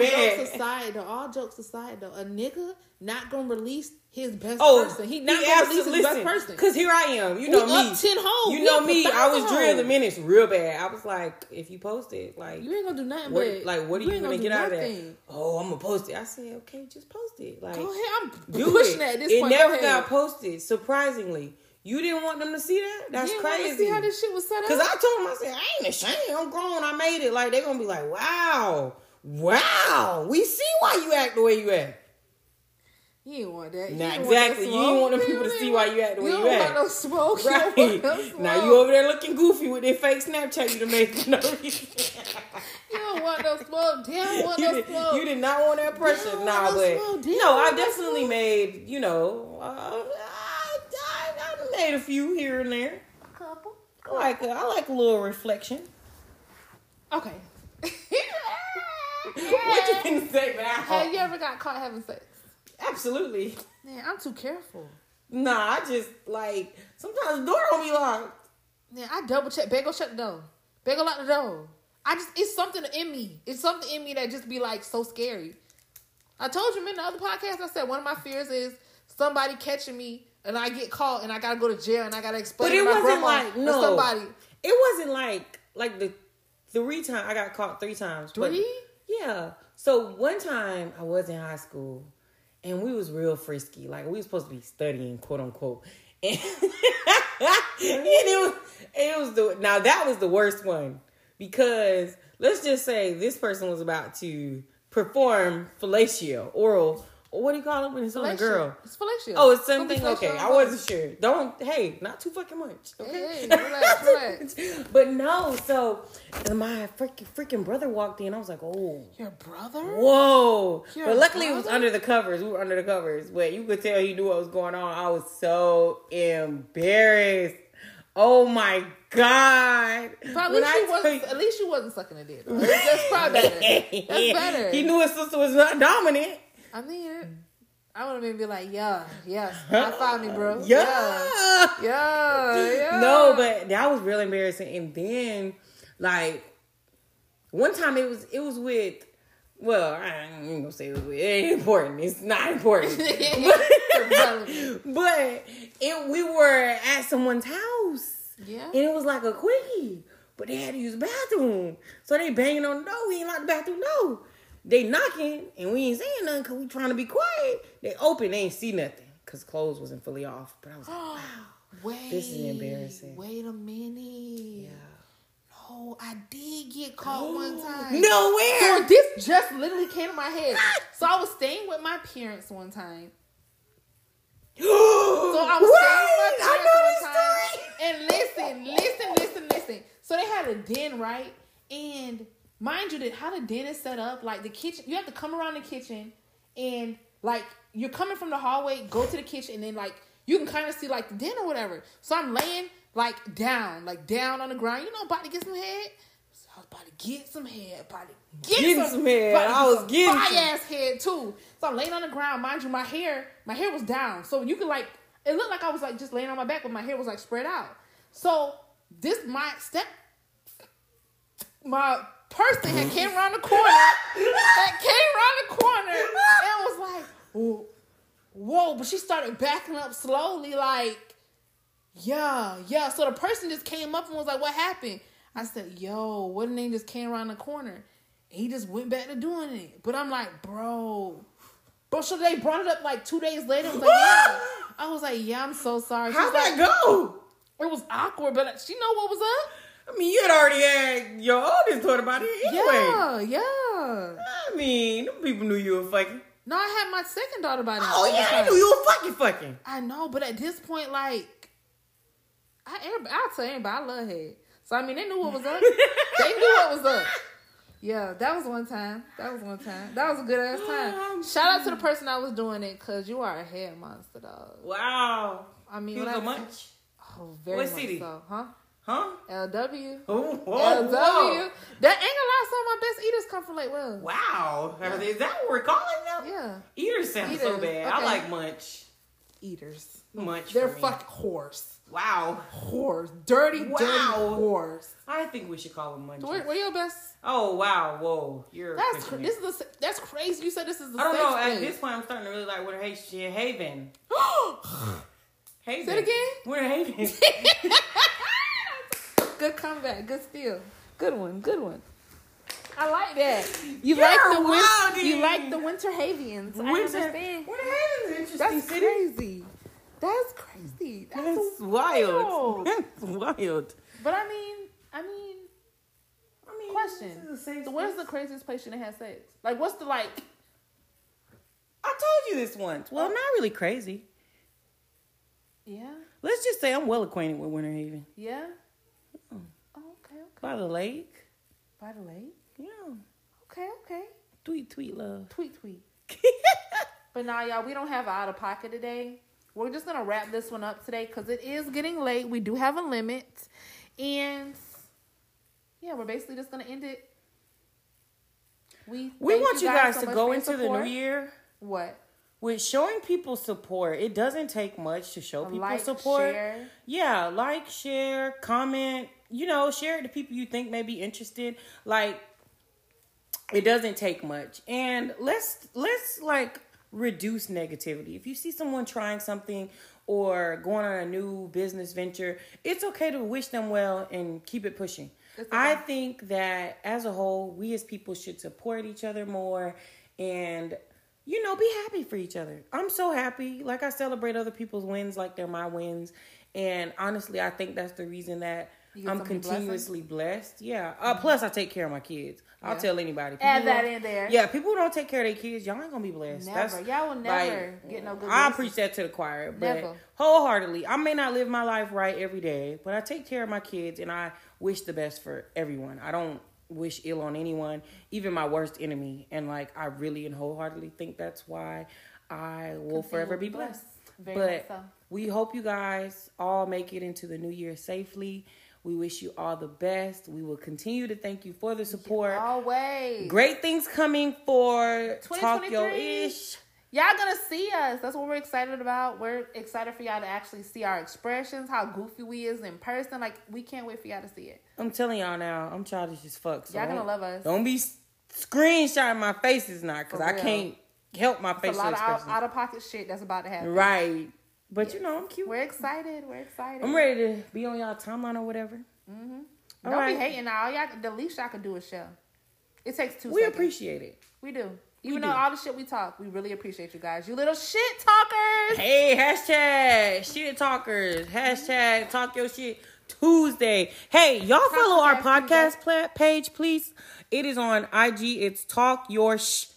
jokes aside, though, a nigga not gonna release his best person. He not gonna release his best person. Because here I am. You know me. Up 10 hoes. You know me. I was drilling the minutes real bad. I was like, if you post it, like you ain't gonna do nothing. What are you gonna get out of that? Oh, I'm gonna post it. I said, okay, just post it. Like, go ahead. I'm pushing that at this point. It never got posted. Surprisingly, you didn't want them to see that. That's crazy. See how this shit was set up? Because I told them, I said, I ain't ashamed. I'm grown. I made it. Like, they gonna be like, wow. We see why you act the way you act. You didn't want that. Nah, exactly. You didn't want them people to see why you act the way you act. You don't want no smoke. Right. You don't want no smoke. Now you over there looking goofy with that fake Snapchat you done made for no reason. You don't want no smoke. Damn, want no smoke. You did not want that pressure. Nah, but no, I definitely made, you know, I made a few here and there. A couple. I like a little reflection. Okay. What you can say now? Have you ever got caught having sex? Absolutely. Man, I'm too careful. Nah, I just, like, sometimes the door don't be locked. Yeah, I double check. Bagel shut the door. Bagel lock the door. It's something in me. It's something in me that just be, like, so scary. I told you in the other podcast, I said one of my fears is somebody catching me and I get caught and I got to go to jail and I got to explain to my grandma or somebody. It wasn't like the 3 times. I got caught 3 times. 3? Yeah. So one time I was in high school. And we was real frisky. Like, we was supposed to be studying, quote, unquote. And, now, that was the worst one. Because, let's just say, this person was about to perform fellatio, oral, or what do you call it when it's on a girl? It's fellatio. Oh, it's something? Okay, I wasn't sure. Not too fucking much. Okay? Hey, relax. But no, so, my freaking brother walked in. I was like, oh. Your brother? Whoa. But luckily, it was under the covers. We were under the covers. But you could tell he knew what was going on. I was so embarrassed. Oh, my God. At least you wasn't sucking a dick. That's probably better. That's better. He knew his sister was not dominant. I mean, I would have been like, I found it, bro. No, but that was really embarrassing. And then, like, one time it was with, well, I ain't gonna say it was with. It ain't important. It's not important. But we were at someone's house. Yeah. And it was like a quickie, but they had to use the bathroom. So they banging on the door. We ain't locked the bathroom door. They knocking, and we ain't saying nothing because we trying to be quiet. They open, they ain't see nothing because clothes wasn't fully off. But I was like, wow, this is embarrassing. Wait a minute. Yeah. No, I did get caught one time. Nowhere. So this just literally came to my head. So I was staying with my parents one time. And listen. So they had a den, right? And... mind you, how the den is set up, like the kitchen, you have to come around the kitchen and like you're coming from the hallway, go to the kitchen and then like you can kind of see like the den or whatever. So I'm laying like down on the ground. You know, about to get some head. So I was about to get some head. I was getting some fire-ass head too. So I'm laying on the ground. Mind you, my hair was down. So you could like, it looked like I was like just laying on my back, but my hair was like spread out. So my person had came around the corner and was like, whoa, but she started backing up slowly, like, yeah. So the person just came up and was like, what happened? I said, yo, what name just came around the corner? And he just went back to doing it. But I'm like, bro, so they brought it up like 2 days later. I was like, yeah, I'm so sorry. How'd that go? It was awkward, but like, she know what was up. I mean, you had already had your oldest daughter about it anyway. Yeah. I mean, them people knew you were fucking. No, I had my second daughter about it. Oh, yeah, they knew you were fucking. I know, but at this point, like, I'll tell anybody, I love head. So, I mean, they knew what was up. Yeah, that was one time. That was a good-ass time. Shout out to the person I was doing it, because you are a head monster, dog. Wow. I mean, you a munch? Oh, very much so. What city? Huh? LW. Oh, LW. Whoa. That ain't a lot. Some of my best eaters come from Lake Willow. Wow. Yeah. Is that what we're calling them? Yeah. Eaters sound so bad. Okay. I like munch. Eaters. Munch. They're fucking horse. Wow. Horse. Dirty horse. I think we should call them munch. What are your best? Oh, wow. Whoa. That's crazy. You said this is the same thing. I don't know. At this point, I'm starting to really like Winter Haven. Haven. Say it again? Winter Haven. Good comeback, good steal, good one. I like that. You like the Winter Havians. I understand. Winter Haven's interesting. That's crazy. That's wild. But I mean. Question: where's the craziest place you done had sex? Like, what's the like? I told you this once. Well, I'm not really crazy. Yeah. Let's just say I'm well acquainted with Winter Haven. Yeah. Okay. By the lake? Yeah. Okay. Tweet, love. Tweet. But now, y'all, we don't have out of pocket today. We're just going to wrap this one up today because it is getting late. We do have a limit. And, yeah, we're basically just going to end it. We want you guys to go into the new year. What? With showing people support, it doesn't take much to show people support. Share. Yeah, like, share, comment. You know, share it to people you think may be interested. Like, it doesn't take much. And let's like reduce negativity. If you see someone trying something or going on a new business venture, it's okay to wish them well and keep it pushing. Okay. I think that as a whole, we as people should support each other more and, you know, be happy for each other. I'm so happy. Like, I celebrate other people's wins like they're my wins. And honestly, I think that's the reason that I'm continuously blessed. Yeah. Plus, I take care of my kids. I'll tell anybody. Add that in there. Yeah, people who don't take care of their kids, y'all ain't going to be blessed. Never. Y'all will never get no good blessings. I preach that to the choir. But wholeheartedly, I may not live my life right every day, but I take care of my kids, and I wish the best for everyone. I don't wish ill on anyone, even my worst enemy. And, like, I really and wholeheartedly think that's why I will forever be blessed. But we hope you guys all make it into the new year safely. We wish you all the best. We will continue to thank you for the support. Always. Great things coming for Talk Yo Ish. Y'all gonna see us. That's what we're excited about. We're excited for y'all to actually see our expressions, how goofy we is in person. Like, we can't wait for y'all to see it. I'm telling y'all now, I'm childish as fuck. So y'all gonna love us. Don't be screenshotting my faces now, because I can't help my facial expressions. A lot of out-of-pocket shit that's about to happen. Right. But, you know, I'm cute. We're excited. We're excited. I'm ready to be on y'all timeline or whatever. Mm-hmm. Don't be hating now. The least y'all can do is show. It takes 2 seconds. We appreciate it. We do. Even though all the shit we talk, we really appreciate you guys. You little shit talkers. Hey, hashtag shit talkers. Hashtag talk your shit Tuesday. Hey, y'all follow our podcast page, please. It is on IG. It's Talk Your SHIII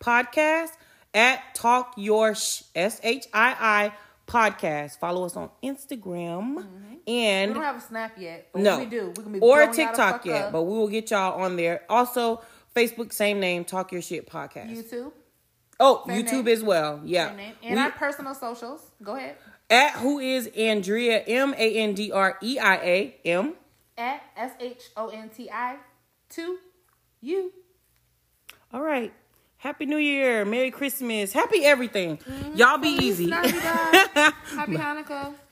Podcast at Talk Your SHIII Podcast. Follow us on Instagram. Mm-hmm. And we don't have a Snap yet. But no. We do. We can be or TikTok yet, but we will get y'all on there. Also, Facebook, same name, Talk Your Shit Podcast. YouTube. Oh, same YouTube name. As well. Yeah. Same name. And our personal socials. Go ahead. At Who Is Andrea, MANDREIA. At SHONTI2U. All right. Happy New Year. Merry Christmas. Happy everything. Mm-hmm. Y'all be easy. Happy Hanukkah.